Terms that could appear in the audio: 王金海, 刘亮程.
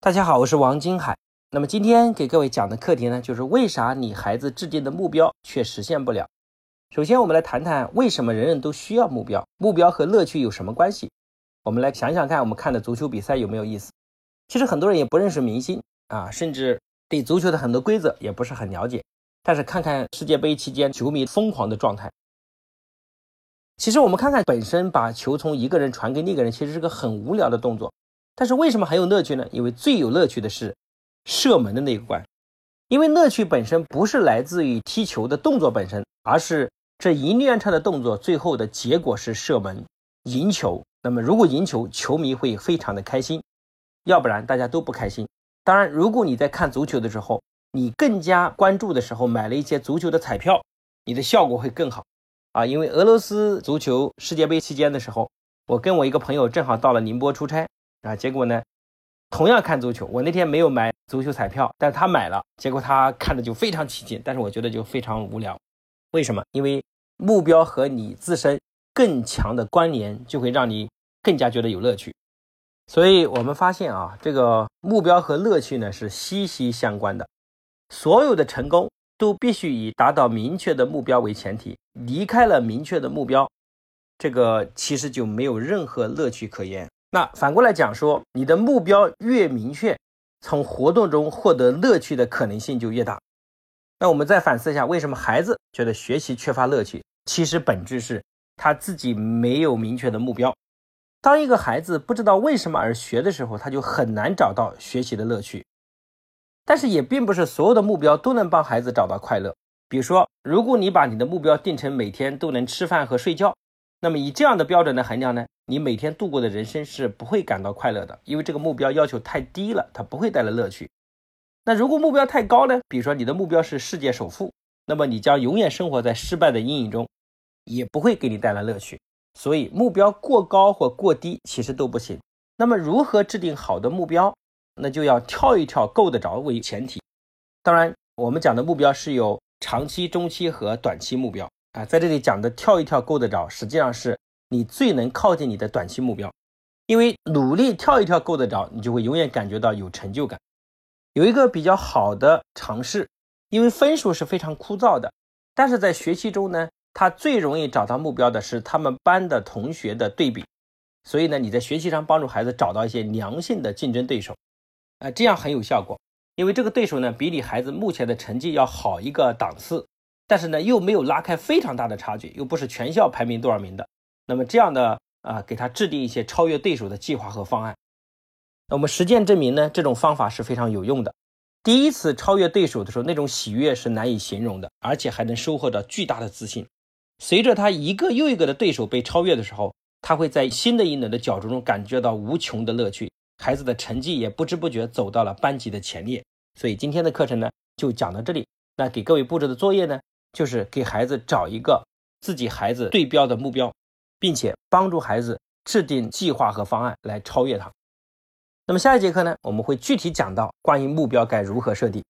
大家好，我是王金海。那么今天给各位讲的课题呢，就是为啥你孩子制定的目标却实现不了。首先我们来谈谈为什么人人都需要目标，目标和乐趣有什么关系。我们来想想看，我们看的足球比赛有没有意思。其实很多人也不认识明星啊，甚至对足球的很多规则也不是很了解，但是看看世界杯期间球迷疯狂的状态。其实我们看看，本身把球从一个人传给另一个人其实是个很无聊的动作，但是为什么很有乐趣呢？因为最有乐趣的是射门的那一关。因为乐趣本身不是来自于踢球的动作本身，而是这一连串的动作最后的结果是射门赢球。那么如果赢球，球迷会非常的开心，要不然大家都不开心。当然如果你在看足球的时候，你更加关注的时候买了一些足球的彩票，你的效果会更好啊。因为俄罗斯足球世界杯期间的时候，我跟我一个朋友正好到了宁波出差啊，结果呢，同样看足球，我那天没有买足球彩票，但是他买了，结果他看的就非常起劲，但是我觉得就非常无聊。为什么？因为目标和你自身更强的关联，就会让你更加觉得有乐趣。所以我们发现啊，这个目标和乐趣呢是息息相关的。所有的成功都必须以达到明确的目标为前提，离开了明确的目标，这个其实就没有任何乐趣可言。那反过来讲说，你的目标越明确，从活动中获得乐趣的可能性就越大。那我们再反思一下，为什么孩子觉得学习缺乏乐趣？其实本质是他自己没有明确的目标。当一个孩子不知道为什么而学的时候，他就很难找到学习的乐趣。但是也并不是所有的目标都能帮孩子找到快乐。比如说，如果你把你的目标定成每天都能吃饭和睡觉，那么以这样的标准的衡量呢，你每天度过的人生是不会感到快乐的，因为这个目标要求太低了，它不会带来乐趣。那如果目标太高呢，比如说你的目标是世界首富，那么你将永远生活在失败的阴影中，也不会给你带来乐趣。所以目标过高或过低其实都不行。那么如何制定好的目标？那就要跳一跳够得着为前提。当然我们讲的目标是有长期、中期和短期目标啊，在这里讲的跳一跳够得着，实际上是你最能靠近你的短期目标，因为努力跳一跳够得着，你就会永远感觉到有成就感。有一个比较好的尝试，因为分数是非常枯燥的，但是在学习中呢，他最容易找到目标的是他们班的同学的对比，所以呢，你在学习上帮助孩子找到一些良性的竞争对手啊，这样很有效果。因为这个对手呢，比你孩子目前的成绩要好一个档次，但是呢又没有拉开非常大的差距，又不是全校排名多少名的，那么这样的给他制定一些超越对手的计划和方案。那我们实践证明呢，这种方法是非常有用的。第一次超越对手的时候，那种喜悦是难以形容的，而且还能收获到巨大的自信。随着他一个又一个的对手被超越的时候，他会在新的一轮的角逐中感觉到无穷的乐趣，孩子的成绩也不知不觉走到了班级的前列。所以今天的课程呢就讲到这里。那给各位布置的作业呢，就是给孩子找一个自己孩子对标的目标，并且帮助孩子制定计划和方案来超越它。那么下一节课呢，我们会具体讲到关于目标该如何设定。